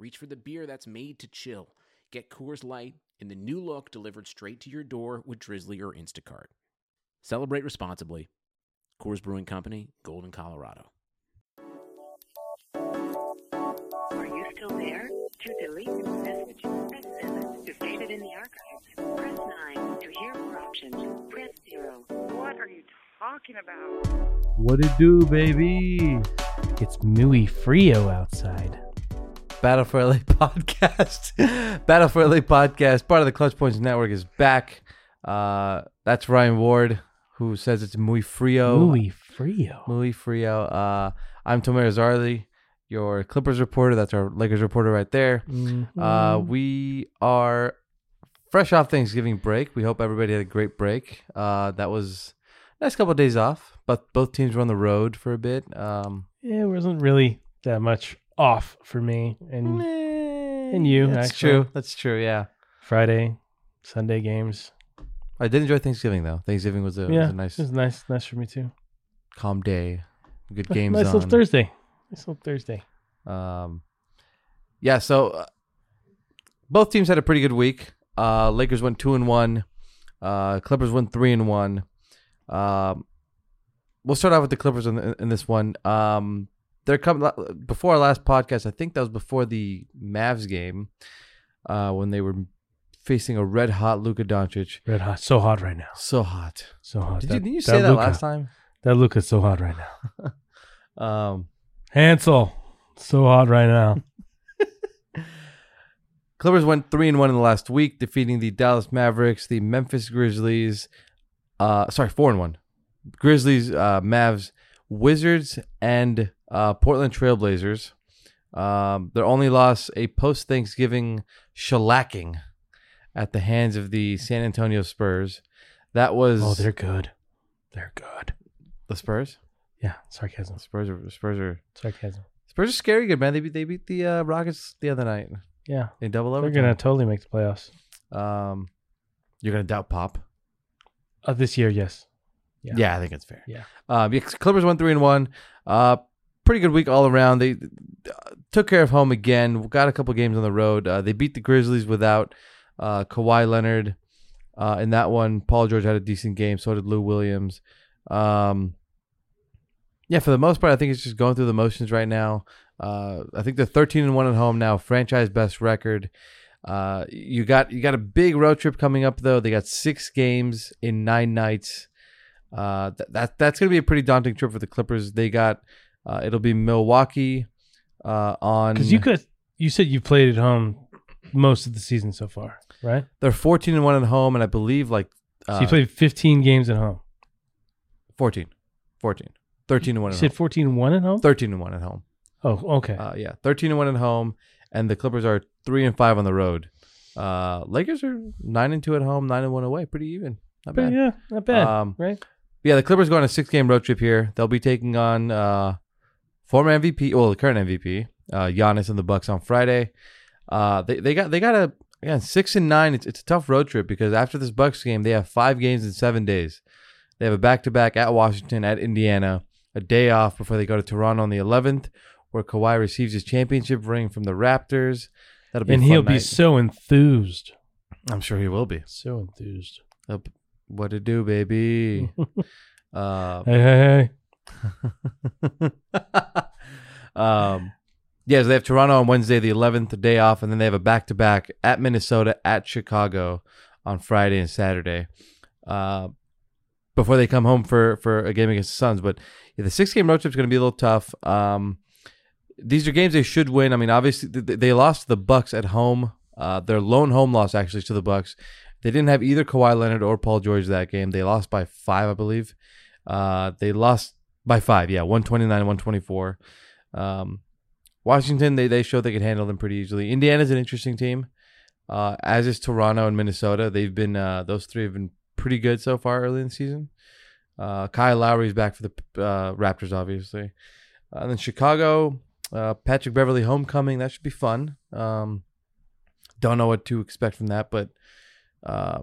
reach for the beer that's made to chill. Get Coors Light in the new look delivered straight to your door with Drizzly or Instacart. Celebrate responsibly. Coors Brewing Company, Golden, Colorado. Are you still there? To delete this message, press 7. To save it in the archives, press 9. To hear more options, press 0. What are you talking about? What it do, baby? It's muy frio outside. Battle for LA podcast. Battle for LA podcast, part of the Clutch Points Network, is back. That's Ryan Ward, who says it's muy frio. Muy frio. Muy frio. I'm Tomer Zarley, your Clippers reporter. That's our Lakers reporter right there. Mm-hmm. We are fresh off Thanksgiving break. We hope everybody had a great break. That was a nice couple of days off, but both teams were on the road for a bit. It wasn't really that much off for me and you. That's actually true. That's true. Yeah. Friday, Sunday games. I did enjoy Thanksgiving though. Thanksgiving was a nice. It was nice for me too. Calm day, good games. Nice little Thursday. Yeah. So both teams had a pretty good week. Lakers went 2-1. Clippers went 3-1. We'll start off with the Clippers in this one. They're coming before our last podcast. I think that was before the Mavs game, when they were facing a red hot Luka Doncic. Red hot, so hot right now. So hot. Didn't you say that Luka, last time? That Luka's so hot right now. Hansel, so hot right now. Clippers went 3-1 in the last week, defeating the Dallas Mavericks, the Memphis Grizzlies. 4-1. Grizzlies, Mavs, Wizards, and Portland Trailblazers. Their only loss, a post-Thanksgiving shellacking at the hands of the San Antonio Spurs. That was... Oh, they're good. The Spurs? Yeah, sarcasm. Spurs are... Sarcasm. Spurs are scary good, man. They beat the Rockets the other night. Yeah. In double overtime. They're going to totally make the playoffs. You're going to doubt Pop? This year, yes. Yeah, I think it's fair. Yeah. Clippers went 3-1. Pretty good week all around. They took care of home again. Got a couple games on the road. They beat the Grizzlies without Kawhi Leonard. In that one, Paul George had a decent game. So did Lou Williams. For the most part, I think it's just going through the motions right now. I think they're 13-1 at home now. Franchise best record. You got a big road trip coming up though. They got 6 games in 9 nights. That's going to be a pretty daunting trip for the Clippers. They got it'll be Milwaukee on, because you said you played at home most of the season so far, right? They're 14-1 at home, and I believe so you played 15 games at home. 13-1 at home. You said 14-1 at home? 13-1 at home. Oh, okay. 13-1 at home, and the Clippers are 3-5 on the road. Lakers are 9-2 at home, 9-1 away. Pretty even. Not bad. Yeah, not bad. Right? Yeah, the Clippers go on a 6-game road trip here. They'll be taking on former MVP, well, the current MVP, Giannis and the Bucks on Friday. They got a, again, 6-9. It's a tough road trip because after this Bucks game, they have 5 games in 7 days. They have a back-to-back at Washington, at Indiana, a day off before they go to Toronto on the 11th, where Kawhi receives his championship ring from the Raptors. That'll be a fun night. Be so enthused. I'm sure he will be. So enthused. What to do, baby? Hey. So they have Toronto on Wednesday, the 11th, a day off, and then they have a back-to-back at Minnesota, at Chicago on Friday and Saturday before they come home for a game against the Suns. But yeah, the 6-game road trip is going to be a little tough. These are games they should win. I mean, obviously, they lost to the Bucks at home. Their lone home loss, actually, to the Bucks. They didn't have either Kawhi Leonard or Paul George that game. They lost by 5, I believe. They lost by 5, 129-124. Washington, they showed they could handle them pretty easily. Indiana's an interesting team, as is Toronto and Minnesota. They've been those three have been pretty good so far early in the season. Kyle Lowry's back for the Raptors, obviously. And then Chicago, Patrick Beverly homecoming. That should be fun. Don't know what to expect from that, but a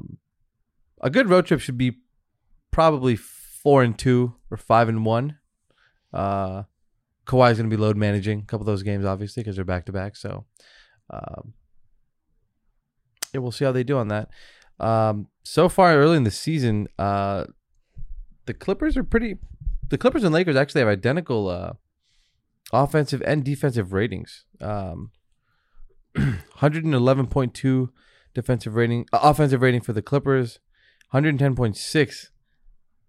good road trip should be probably 4-2 or 5-1. Kawhi's going to be load managing a couple of those games, obviously, because they're back-to-back. So yeah, we'll see how they do on that. So far early in the season, the Clippers and Lakers actually have identical offensive and defensive ratings. 111.2 defensive rating, offensive rating for the Clippers, 110.6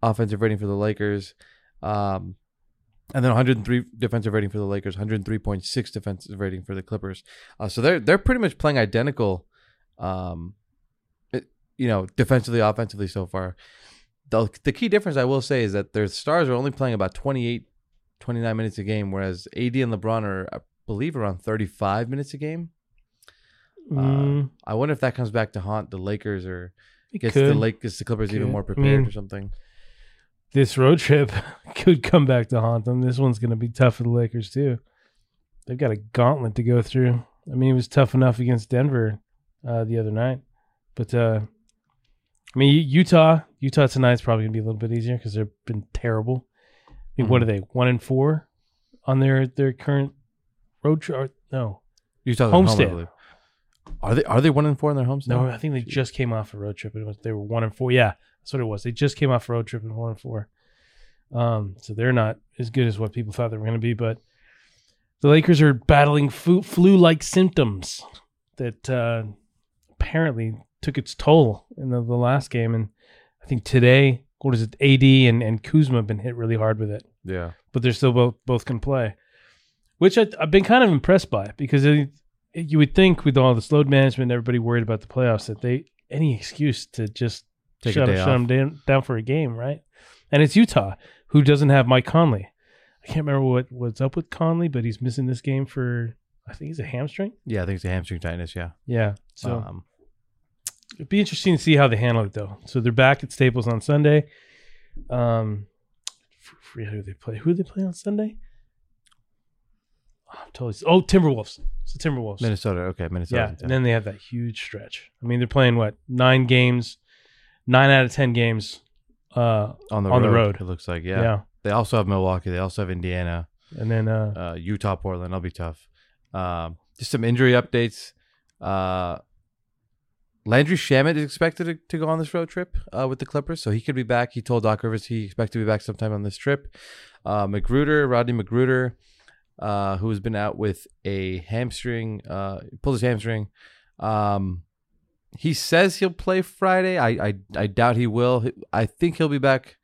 offensive rating for the Lakers, and then 103 defensive rating for the Lakers, 103.6 defensive rating for the Clippers. So they're pretty much playing identical, defensively, offensively so far. The key difference I will say is that their stars are only playing about 28, 29 minutes a game, whereas AD and LeBron are, I believe, around 35 minutes a game. I wonder if that comes back to haunt the Lakers or gets the Clippers even more prepared or something. This road trip could come back to haunt them. This one's going to be tough for the Lakers too. They've got a gauntlet to go through. I mean, it was tough enough against Denver the other night, but I mean, Utah tonight's probably going to be a little bit easier because they've been terrible. I mean, what are they, 1-4 on their current road trip? No, Utah's homestead. Are they 1-4 in their homes? No, I think they just came off a road trip. They were 1-4. Yeah, that's what it was. They just came off a road trip and 1-4. So they're not as good as what people thought they were going to be. But the Lakers are battling flu-like symptoms that apparently took its toll in the last game. And I think today, what is it? AD and Kuzma have been hit really hard with it. Yeah, but they're still both can play, which I've been kind of impressed by because you would think with all this load management, everybody worried about the playoffs, that any excuse to just shut them down for a game, right? And it's Utah, who doesn't have Mike Conley. I can't remember what's up with Conley, but he's missing this game for, I think he's a hamstring? Yeah, I think it's a hamstring tightness, yeah. Yeah, so it'd be interesting to see how they handle it, though. So they're back at Staples on Sunday. Who do they play on Sunday? Timberwolves. So Timberwolves. Minnesota. Okay, Minnesota. Yeah, and then they have that huge stretch. I mean, they're playing, 9 out of 10 games on the road. It looks like, yeah. They also have Milwaukee. They also have Indiana. And then Utah, Portland. That'll be tough. Just some injury updates. Landry Shamet is expected to go on this road trip with the Clippers, so he could be back. He told Doc Rivers he expected to be back sometime on this trip. Rodney McGruder, who has been out with a hamstring, pulled his hamstring. He says he'll play Friday. I doubt he will. I think he'll be back.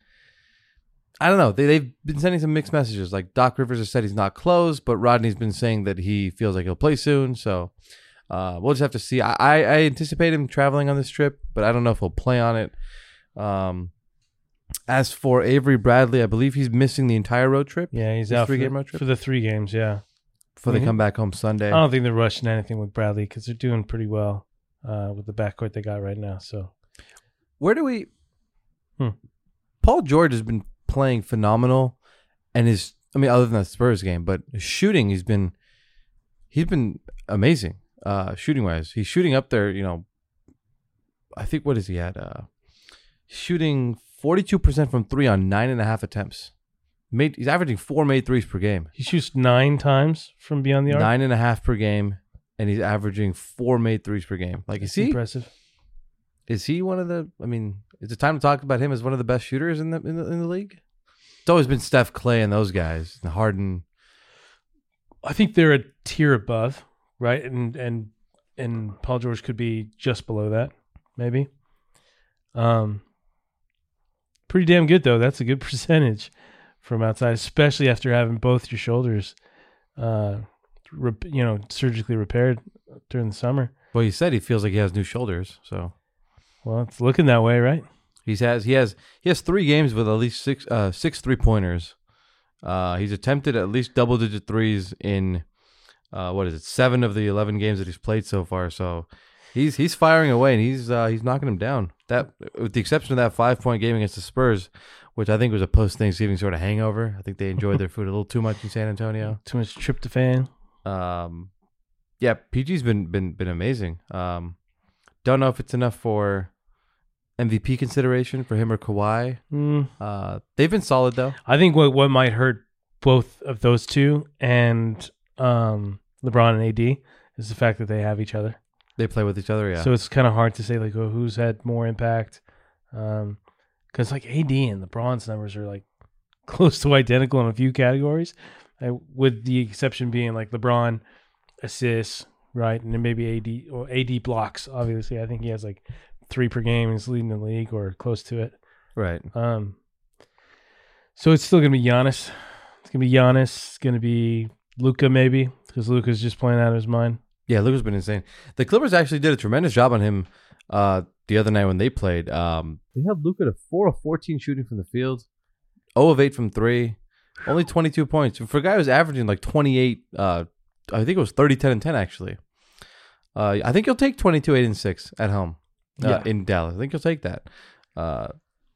I don't know. They've been sending some mixed messages. Like Doc Rivers has said he's not closed, but Rodney's been saying that he feels like he'll play soon. So we'll just have to see. I anticipate him traveling on this trip, but I don't know if he'll play on it. As for Avery Bradley, I believe he's missing the entire road trip. Yeah, he's out for the 3 games, yeah. Before they come back home Sunday. I don't think they're rushing anything with Bradley because they're doing pretty well with the backcourt they got right now. So, Paul George has been playing phenomenal, and other than the Spurs game, but shooting, he's been amazing shooting wise. He's shooting up there. I think what is he at? Shooting 42% from 3 on 9.5 attempts. He's averaging 4 made threes per game. He shoots 9 times from beyond the arc. 9.5 per game, and he's averaging 4 made threes per game. That's impressive. Is he one of the? I mean, is it time to talk about him as one of the best shooters in the league? It's always been Steph, Clay, and those guys, and Harden. I think they're a tier above, right? And Paul George could be just below that, maybe. Pretty damn good, though. That's a good percentage from outside, especially after having both your shoulders, surgically repaired during the summer. Well, he said he feels like he has new shoulders, so. Well, it's looking that way, right? He has 3 games with at least 6 3-pointers. He's attempted at least double-digit threes in what is it, 7 of the 11 games that he's played so far. So he's firing away, and he's knocking them down. That, with the exception of that 5-point game against the Spurs, which I think was a post-Thanksgiving sort of hangover. I think they enjoyed their food a little too much in San Antonio. Too much tryptophan. Yeah, PG's been amazing. Don't know if it's enough for MVP consideration for him or Kawhi. They've been solid, though. I think what might hurt both of those two and LeBron and AD is the fact that they have each other. They play with each other, yeah. So it's kind of hard to say, like, who's had more impact. Because, like, AD and LeBron's numbers are, like, close to identical in a few categories, with the exception being, like, LeBron assists, right? And then maybe AD, or AD blocks, obviously. I think he has, like, 3 per game and he's leading the league or close to it. Right. So it's still going to be Giannis. It's going to be Giannis. It's going to be Luka, maybe, because Luka's just playing out of his mind. Yeah, Luka's been insane. The Clippers actually did a tremendous job on him the other night when they played. They held Luka to 4 of 14 shooting from the field, 0 of 8 from 3, only 22 points. For a guy who's averaging like 28, I think it was 30, 10, and 10 actually. I think you'll take 22, 8, and 6 at home in Dallas. I think you'll take that.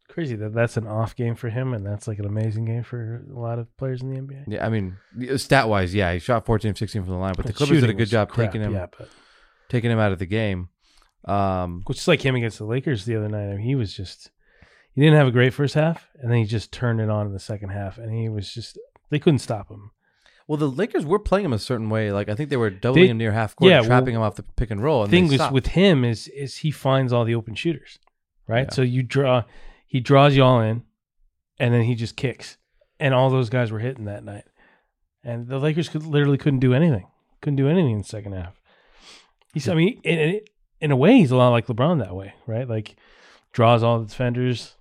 Crazy that that's an off game for him, and that's like an amazing game for a lot of players in the NBA. Yeah, I mean, stat-wise, yeah, he shot 14 of 16 from the line, but the Clippers did a good job taking him out of the game. Which is like him against the Lakers the other night. I mean, he didn't have a great first half, and then he just turned it on in the second half, and they couldn't stop him. Well, the Lakers were playing him a certain way. Like, I think they were doubling him near half court, trapping him off the pick and roll. The thing with him is he finds all the open shooters, right? Yeah. So he draws y'all in, and then he just kicks. And all those guys were hitting that night. And the Lakers couldn't do anything. Couldn't do anything in the second half. I mean, in a way, he's a lot like LeBron that way, right? Like, draws all the defenders.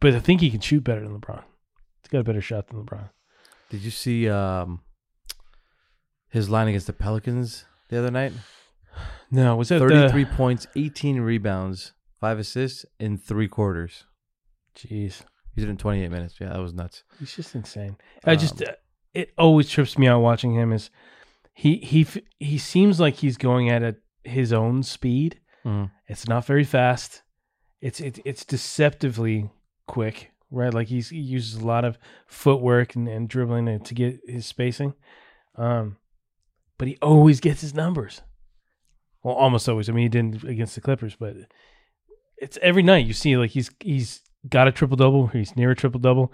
But I think he can shoot better than LeBron. He's got a better shot than LeBron. Did you see his line against the Pelicans the other night? No, was that 33 points, 18 rebounds. 5 assists in 3 quarters. Jeez. He did it in 28 minutes. Yeah, that was nuts. He's just insane. It always trips me out watching him is he seems like he's going at his own speed. Mm. It's not very fast. It's deceptively quick, right? Like he uses a lot of footwork and dribbling to get his spacing. But he always gets his numbers. Well, almost always. I mean, he didn't against the Clippers, but it's every night you see like he's got a triple-double, he's near a triple-double.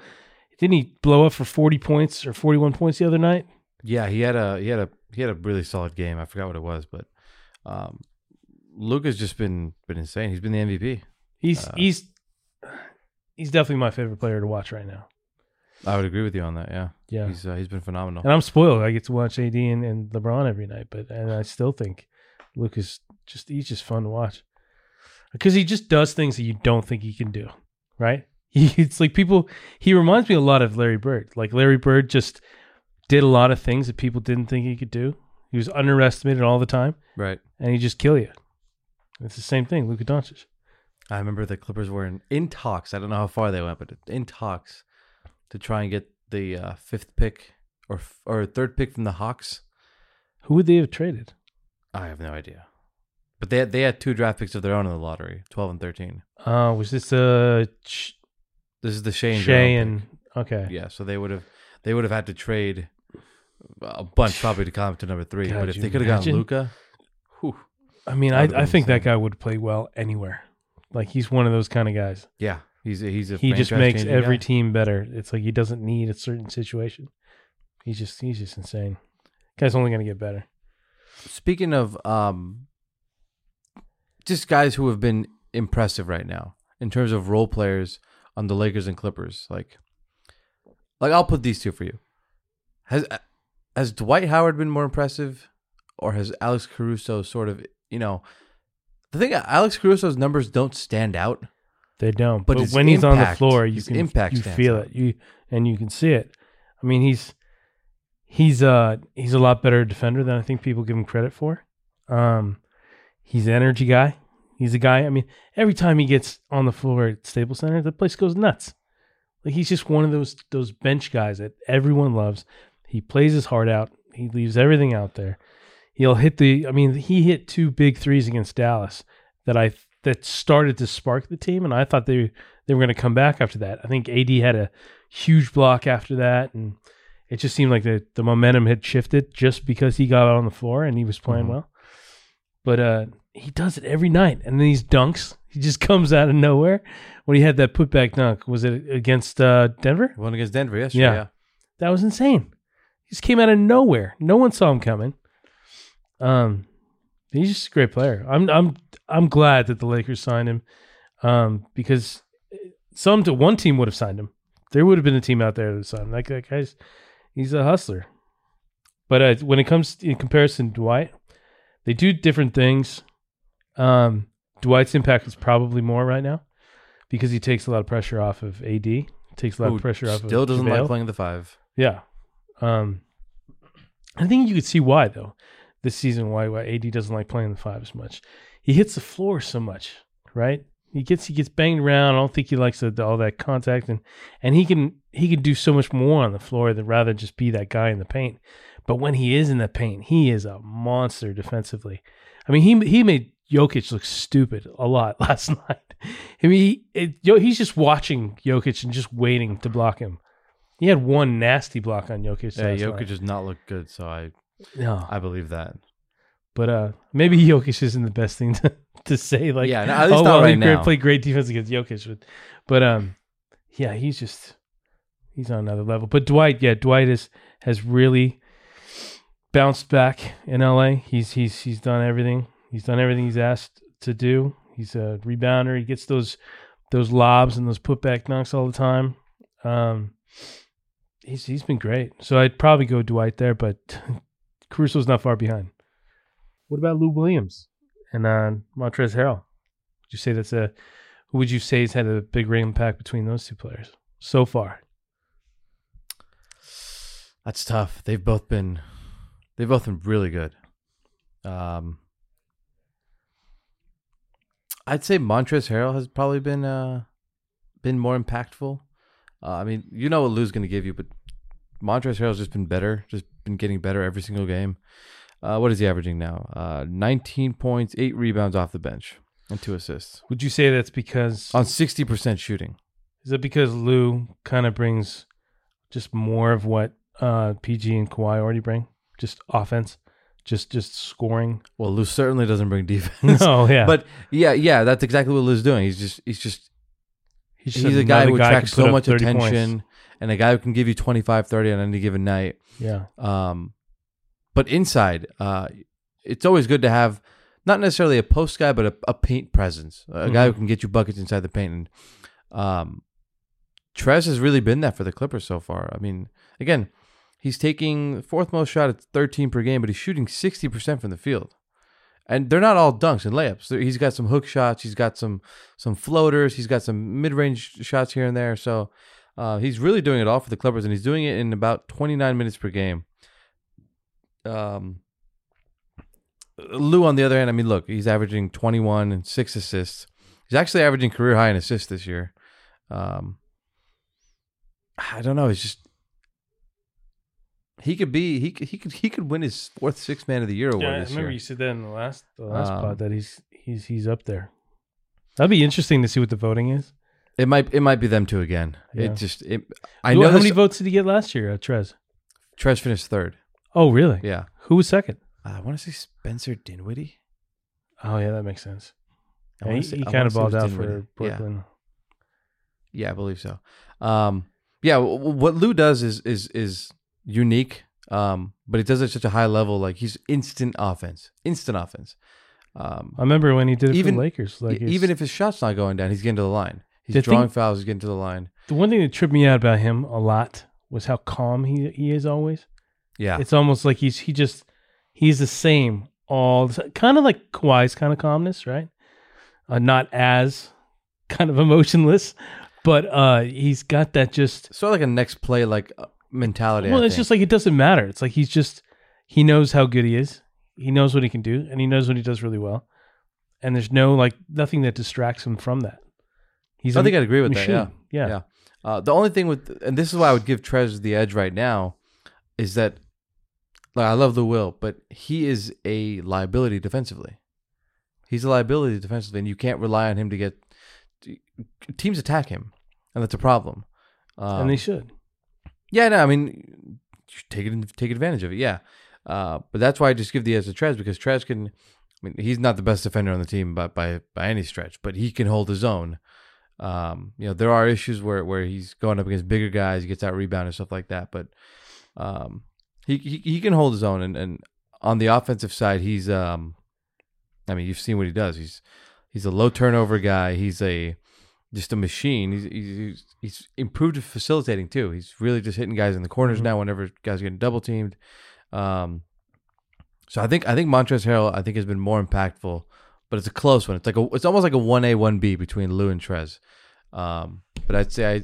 Didn't he blow up for 40 points or 41 points the other night? Yeah, he had a really solid game. I forgot what it was, but Luka's just been insane. He's been the MVP. He's definitely my favorite player to watch right now. I would agree with you on that, yeah. Yeah. He's been phenomenal. And I'm spoiled. I get to watch AD and LeBron every night, but I still think Luka's he's just fun to watch. Because he just does things that you don't think he can do, right? He reminds me a lot of Larry Bird. Like Larry Bird just did a lot of things that people didn't think he could do. He was underestimated all the time. Right. And he'd just kill you. It's the same thing, Luka Doncic. I remember the Clippers were in talks. I don't know how far they went, but in talks to try and get the 5th pick or 3rd pick from the Hawks. Who would they have traded? I have no idea. But they had 2 draft picks of their own in the lottery, 12 and 13. Was this this is the Shea and okay. Yeah, so they would have had to trade a bunch probably to come to number 3. God, but if they could have gotten Luka, I mean, I think that guy would play well anywhere. Like he's one of those kind of guys. Yeah, he just makes every team better. It's like he doesn't need a certain situation. He's just insane. Guy's only going to get better. Speaking of just guys who have been impressive right now in terms of role players on the Lakers and Clippers. Like I'll put these two for you. Has Dwight Howard been more impressive, or has Alex Caruso sort of, the thing? Alex Caruso's numbers don't stand out. They don't. But when he's on the floor, you feel it. You can see it. I mean, he's a lot better defender than I think people give him credit for. He's an energy guy. He's a guy, I mean, every time he gets on the floor at Staples Center, the place goes nuts. Like he's just one of those bench guys that everyone loves. He plays his heart out. He leaves everything out there. He'll hit the, I mean, he hit two big threes against Dallas that started to spark the team, and I thought they were going to come back after that. I think AD had a huge block after that, and it just seemed like the momentum had shifted just because he got out on the floor and he was playing well. But he does it every night, and then these dunks, he just comes out of nowhere. When he had that putback dunk, was it against Denver? One against Denver, yes. Yeah. Yeah, that was insane. He just came out of nowhere. No one saw him coming. He's just a great player. I'm glad that the Lakers signed him, because one team would have signed him. There would have been a team out there that signed him. That guy's, he's a hustler. But when it comes in comparison to Dwight, they do different things. Dwight's impact is probably more right now because he takes a lot of pressure off of AD. He takes a lot of pressure off of still doesn't like playing the five. Yeah. I think you could see why though. This season, why AD doesn't like playing the five as much. He hits the floor so much, right? He gets banged around. I don't think he likes all that contact, and he can do so much more on the floor than rather just be that guy in the paint. But when he is in the paint, he is a monster defensively. I mean, he made Jokic look stupid a lot last night. I mean, he's just watching Jokic and just waiting to block him. He had one nasty block on Jokic. Yeah, Jokic does not look good, so I believe that. But maybe Jokic isn't the best thing to say. Like, yeah, no, at least not right now. He played great defense against Jokic. But he's on another level. But Dwight has really bounced back in LA. He's done everything. He's done everything he's asked to do. He's a rebounder. He gets those lobs and those putback knocks all the time. He's been great. So I'd probably go Dwight there, but Caruso's not far behind. What about Lou Williams and Montrezl Harrell? Would you say who would you say has had a bigger impact between those two players so far? That's tough. They've both been really good. I'd say Montrezl Harrell has probably been more impactful. I mean, you know what Lou's going to give you, but Montrezl Harrell's just been better, just been getting better every single game. What is he averaging now? 19 points, 8 rebounds off the bench, and 2 assists. Would you say that's because... On 60% shooting. Is it because Lou kind of brings just more of what PG and Kawhi already bring? Just offense? Just scoring? Well, Lou certainly doesn't bring defense. Oh, yeah. But, yeah, that's exactly what Lou's doing. He's a guy who attracts so much attention points. And a guy who can give you 25, 30 on any given night. Yeah. But inside, it's always good to have not necessarily a post guy, but a paint presence, a guy who can get you buckets inside the paint. And Trez has really been that for the Clippers so far. I mean, again, he's taking fourth most shot at 13 per game, but he's shooting 60% from the field. And they're not all dunks and layups. He's got some hook shots. He's got some floaters. He's got some mid-range shots here and there. So he's really doing it all for the Clippers, and he's doing it in about 29 minutes per game. Lou, on the other hand, I mean, look, he's averaging 21 and 6 assists. He's actually averaging career high in assists this year. I don't know. It's just he could win his 4th Sixth Man of the Year award. Yeah, I remember you said that in the last pod that he's up there. That'd be interesting to see what the voting is. It might be them two again. Yeah. How many votes did he get last year? Trez. Trez finished 3rd. Oh, really? Yeah. Who was 2nd? I want to say Spencer Dinwiddie. Oh, yeah, that makes sense. He kind of balled out for Brooklyn. Yeah, I believe so. What Lou does is unique, but it does it at such a high level. Like, he's instant offense. I remember when he did it for the Lakers. Like, even if his shot's not going down, he's getting to the line. He's drawing fouls, he's getting to the line. The one thing that tripped me out about him a lot was how calm he is always. Yeah, it's almost like he's the same all the time. Kind of like Kawhi's kind of calmness, right? Not as kind of emotionless, but he's got that just sort of like a next play like mentality. Well, just like it doesn't matter. It's like he knows how good he is. He knows what he can do, and he knows what he does really well. And there's nothing that distracts him from that. I think I'd agree with machine. That. Yeah. The only thing and this is why I would give Trez the edge right now is that. I love Lou Will, but he is a liability defensively. He's a liability defensively, and you can't rely on him to get – teams attack him, and that's a problem. And they should. Yeah, no, I mean, take advantage of it, yeah. But that's why I just give the edge to Trez, because Trez can – I mean, he's not the best defender on the team by any stretch, but he can hold his own. You know, there are issues where he's going up against bigger guys, he gets out-rebounded and stuff like that, but he can hold his own. And on the offensive side, he's – I mean, you've seen what he does. He's a low turnover guy. He's just a machine. He's improved at facilitating too. He's really just hitting guys in the corners now whenever guys are getting double teamed. So I think Montrezl Harrell has been more impactful, but it's a close one. It's almost like a 1A 1B between Lou and Trez. But I'd say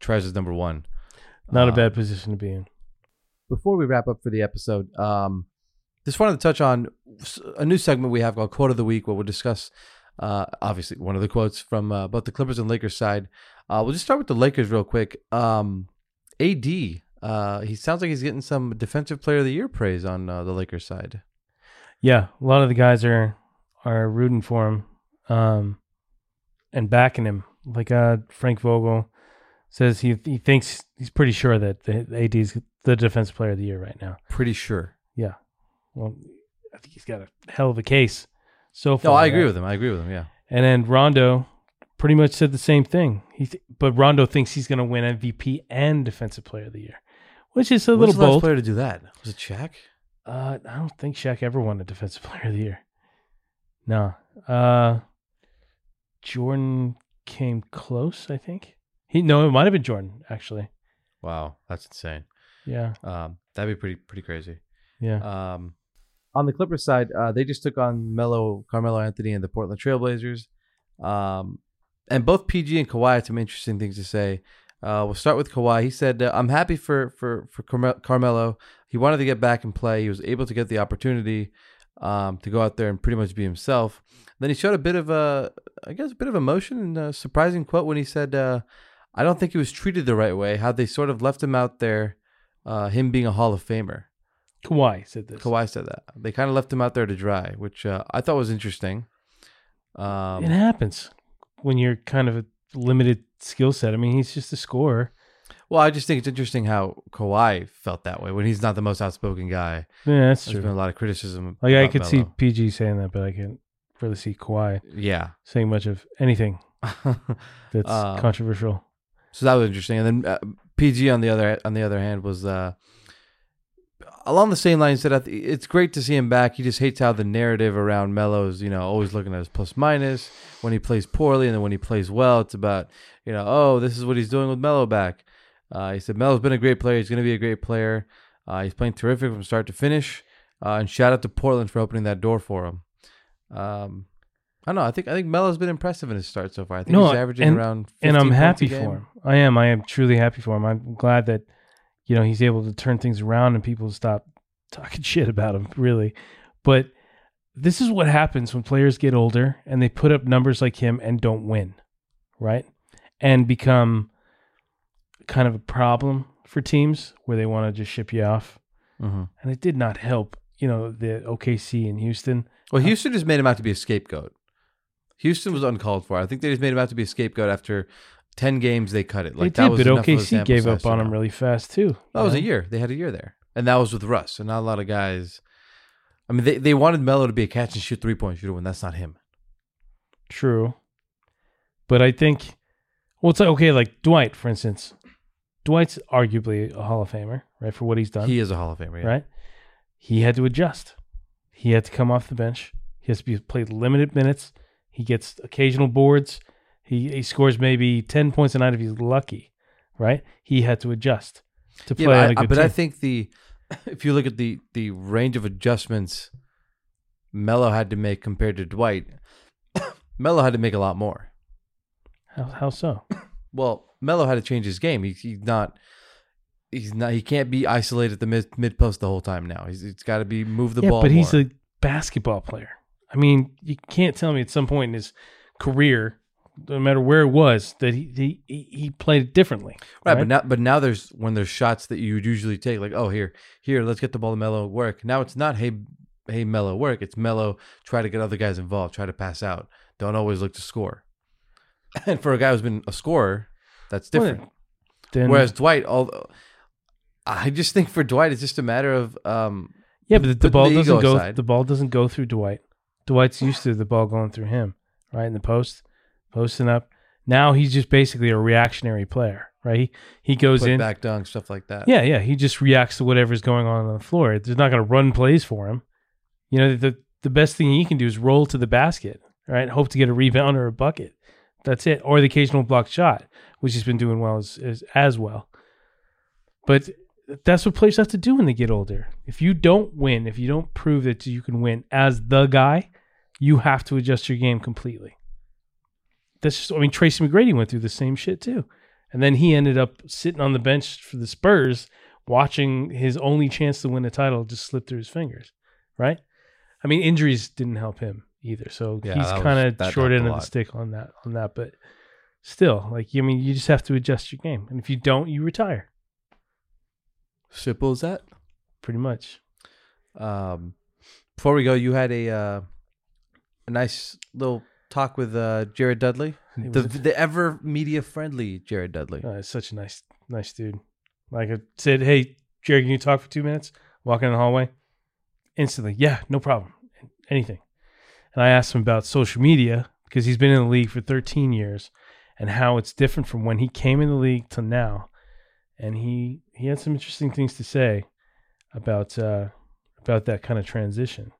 Trez is number one. Not a bad position to be in. Before we wrap up for the episode, just wanted to touch on a new segment we have called Quote of the Week, where we'll discuss, obviously, one of the quotes from both the Clippers and Lakers side. We'll just start with the Lakers real quick. AD, he sounds like he's getting some Defensive Player of the Year praise on the Lakers side. Yeah, a lot of the guys are rooting for him and backing him. Like Frank Vogel says he thinks he's pretty sure that the AD's the Defensive Player of the Year right now. Pretty sure. Yeah. Well, I think he's got a hell of a case so far. No, I agree with him. Yeah. And then Rondo pretty much said the same thing. But Rondo thinks he's going to win MVP and Defensive Player of the Year, which is a little bold. Who's the last player to do that? Was it Shaq? I don't think Shaq ever won a Defensive Player of the Year. No. Jordan came close, I think. It might have been Jordan, actually. Wow, that's insane. Yeah. That'd be pretty crazy. Yeah. On the Clippers side, they just took on Carmelo Anthony and the Portland Trailblazers. And both PG and Kawhi had some interesting things to say. We'll start with Kawhi. He said, I'm happy for Carmelo. He wanted to get back and play. He was able to get the opportunity to go out there and pretty much be himself. Then he showed a bit of emotion and a surprising quote when he said, I don't think he was treated the right way, how they sort of left him out there, him being a Hall of Famer. Kawhi said that. They kind of left him out there to dry, which I thought was interesting. It happens when you're kind of a limited skill set. I mean, he's just a scorer. Well, I just think it's interesting how Kawhi felt that way when he's not the most outspoken guy. Yeah, that's true. There's been a lot of criticism. Like, I could see PG saying that, but I can't really see Kawhi saying much of anything that's controversial. So that was interesting. And then PG, on the other hand, was... along the same line, he said, it's great to see him back. He just hates how the narrative around Melo's, always looking at his plus-minus when he plays poorly, and then when he plays well, it's about, this is what he's doing with Melo back. He said, Melo's been a great player. He's going to be a great player. He's playing terrific from start to finish. And shout out to Portland for opening that door for him. I don't know. I think Melo's been impressive in his start so far. I think he's averaging around 15 points a game. And I'm happy for him. I am truly happy for him. I'm glad that he's able to turn things around and people stop talking shit about him, really. But this is what happens when players get older and they put up numbers like him and don't win, right? And become kind of a problem for teams where they want to just ship you off. Mm-hmm. And it did not help, the OKC and Houston. Well, Houston just made him out to be a scapegoat. Houston was uncalled for. I think they just made him out to be a scapegoat after... 10 games, they cut it. Like, they did, that was, but OKC gave up on him really fast, too. That was a year. They had a year there. And that was with Russ. And not a lot of guys. I mean, they wanted Melo to be a catch-and-shoot three-point shooter when that's not him. True. But I think... Well, it's like, okay, like Dwight, for instance. Dwight's arguably a Hall of Famer, right, for what he's done. He is a Hall of Famer, yeah. Right? He had to adjust. He had to come off the bench. He has to be played limited minutes. He gets occasional boards. He scores maybe 10 points a night if he's lucky, right? He had to adjust to play on a good team. I think if you look at the range of adjustments Melo had to make compared to Dwight, Melo had to make a lot more. How so? Well, Melo had to change his game. He can't be isolated at the mid post the whole time now. He's got to be move the ball. But more. He's a basketball player. I mean, you can't tell me at some point in his career no matter where it was, that he played it differently. Right? But now there's when there's shots that you would usually take, like, oh, here, let's get the ball to Melo, work. Now it's not, hey, Melo, work. It's Melo, try to get other guys involved, try to pass out. Don't always look to score. And for a guy who's been a scorer, that's different. Well, then, whereas Dwight, I just think for Dwight, it's just a matter of but the ball doesn't go through Dwight. Dwight's used to the ball going through him, right, in the post, posting up. Now he's just basically a reactionary player, right? He goes in, back dunk, stuff like that. Yeah. He just reacts to whatever's going on the floor. They're not going to run plays for him. You know, the best thing he can do is roll to the basket, right? Hope to get a rebound or a bucket. That's it. Or the occasional blocked shot, which he's been doing well as well. But that's what players have to do when they get older. If you don't win, if you don't prove that you can win as the guy, you have to adjust your game completely. That's just, I mean, Tracy McGrady went through the same shit too. And then he ended up sitting on the bench for the Spurs, watching his only chance to win a title just slip through his fingers, right? I mean, injuries didn't help him either. So yeah, he's kind of short end of the stick on that. But still, like, I mean, you just have to adjust your game. And if you don't, you retire. Simple as that. Pretty much. Before we go, you had a nice little talk with Jared Dudley, the ever media friendly Jared Dudley. Such a nice dude. Like I said, hey, Jared, can you talk for 2 minutes? Walking in the hallway. Instantly, yeah, no problem. Anything. And I asked him about social media because he's been in the league for 13 years and how it's different from when he came in the league to now. And he had some interesting things to say about that kind of transition,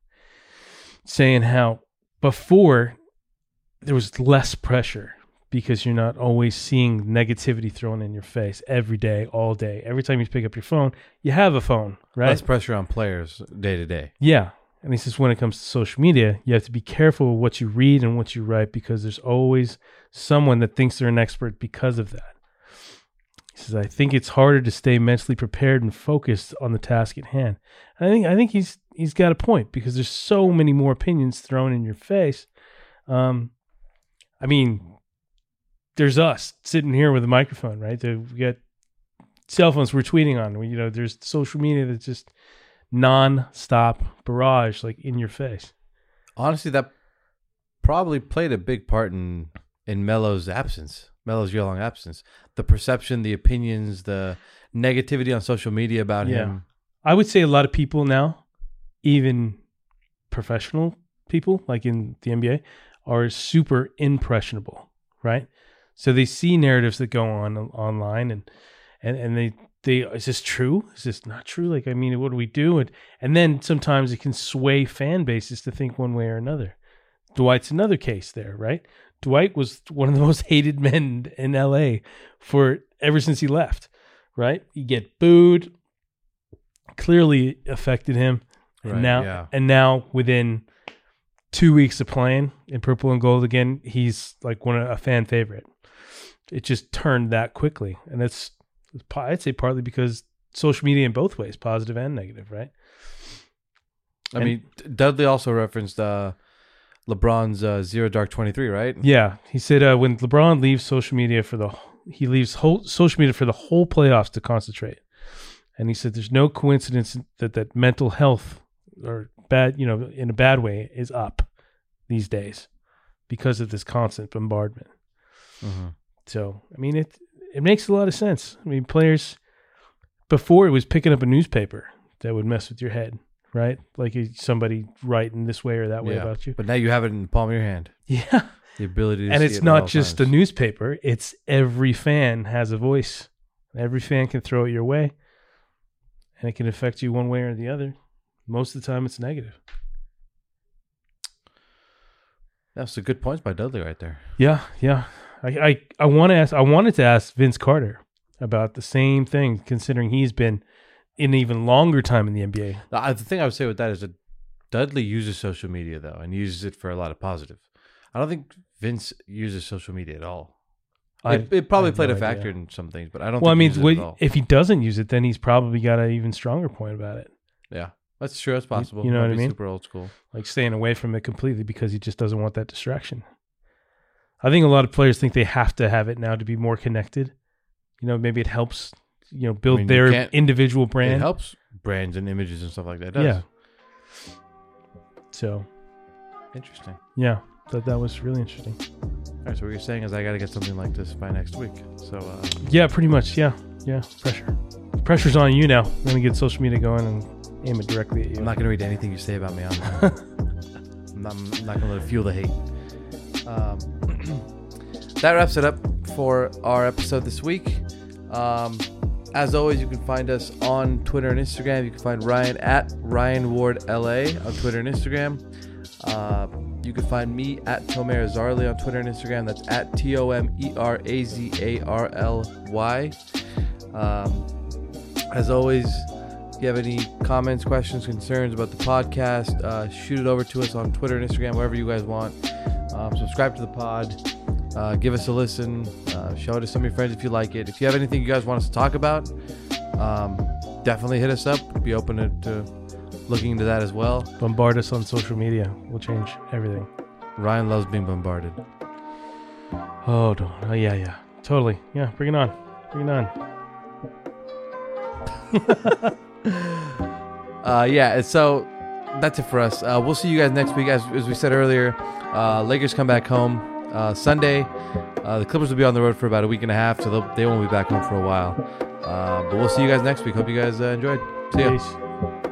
saying how before there was less pressure because you're not always seeing negativity thrown in your face every day, all day. Every time you pick up your phone, you have a phone, right? Less pressure on players day to day. Yeah. And he says when it comes to social media, you have to be careful with what you read and what you write because there's always someone that thinks they're an expert because of that. He says, I think it's harder to stay mentally prepared and focused on the task at hand. And I think he's got a point because there's so many more opinions thrown in your face. I mean, there's us sitting here with a microphone, right? We got cell phones we're tweeting on. You know, there's social media that's just non-stop barrage, like in your face. Honestly, that probably played a big part in Melo's absence. Melo's year-long absence, the perception, the opinions, the negativity on social media about him. I would say a lot of people now, even professional people like in the NBA, are super impressionable, right? So they see narratives that go on online and they is this true? Is this not true? Like, I mean, what do we do? And then sometimes it can sway fan bases to think one way or another. Dwight's another case there, right? Dwight was one of the most hated men in LA ever since he left, right? You get booed, clearly affected him. Right, and now within 2 weeks of playing in purple and gold again, he's like a fan favorite. It just turned that quickly. And that's, I'd say, partly because social media in both ways, positive and negative, right? I mean, Dudley also referenced LeBron's Zero Dark 23, right? Yeah. He said when LeBron leaves social media social media for the whole playoffs to concentrate. And he said there's no coincidence that mental health or bad, you know, in a bad way is up these days because of this constant bombardment. Mm-hmm. So, I mean, it makes a lot of sense. I mean, players before it was picking up a newspaper that would mess with your head. Right? Like somebody writing this way or that way about you. But now you have it in the palm of your hand. Yeah. The ability to see it. And it's not just a newspaper. It's every fan has a voice. Every fan can throw it your way. And it can affect you one way or the other. Most of the time it's negative. That's a good point by Dudley right there. Yeah. I wanted to ask Vince Carter about the same thing, considering he's been an even longer time in the NBA. The thing I would say with that is that Dudley uses social media, though, and uses it for a lot of positive. I don't think Vince uses social media at all. It probably played a factor in some things, but I don't think he uses it at all. If he doesn't use it, then he's probably got an even stronger point about it. Yeah, that's true. That's possible. You know what I mean? Super old school. Like staying away from it completely because he just doesn't want that distraction. I think a lot of players think they have to have it now to be more connected. You know, maybe it helps, you know, build their individual brand. It helps brands and images and stuff like that. It does. Yeah. So. Interesting. Yeah. Thought that was really interesting. All right. So what you're saying is I got to get something like this by next week. So. Yeah, pretty much. Yeah. Yeah. Pressure's on you now. I'm going to get social media going and aim it directly at you. I'm not going to read anything you say about me on that. I'm not going to let it fuel the hate. That wraps it up for our episode this week. As always, you can find us on Twitter and Instagram. You can find Ryan at Ryan Ward LA on Twitter and Instagram. You can find me at Tomer Zarley on Twitter and Instagram. That's at TOMERAZARLY. As always, if you have any comments, questions, concerns about the podcast, shoot it over to us on Twitter and Instagram, wherever you guys want. Subscribe to the pod. Give us a listen. Show it to some of your friends if you like it. If you have anything you guys want us to talk about, definitely hit us up. We'll be open to looking into that as well. Bombard us on social media. We'll change everything. Ryan loves being bombarded. Oh yeah. Totally. Yeah, bring it on. Yeah, so that's it for us. We'll see you guys next week. As we said earlier, Lakers come back home. Sunday. The Clippers will be on the road for about a week and a half, so they won't be back home for a while. But we'll see you guys next week. Hope you guys enjoyed. See ya. Peace.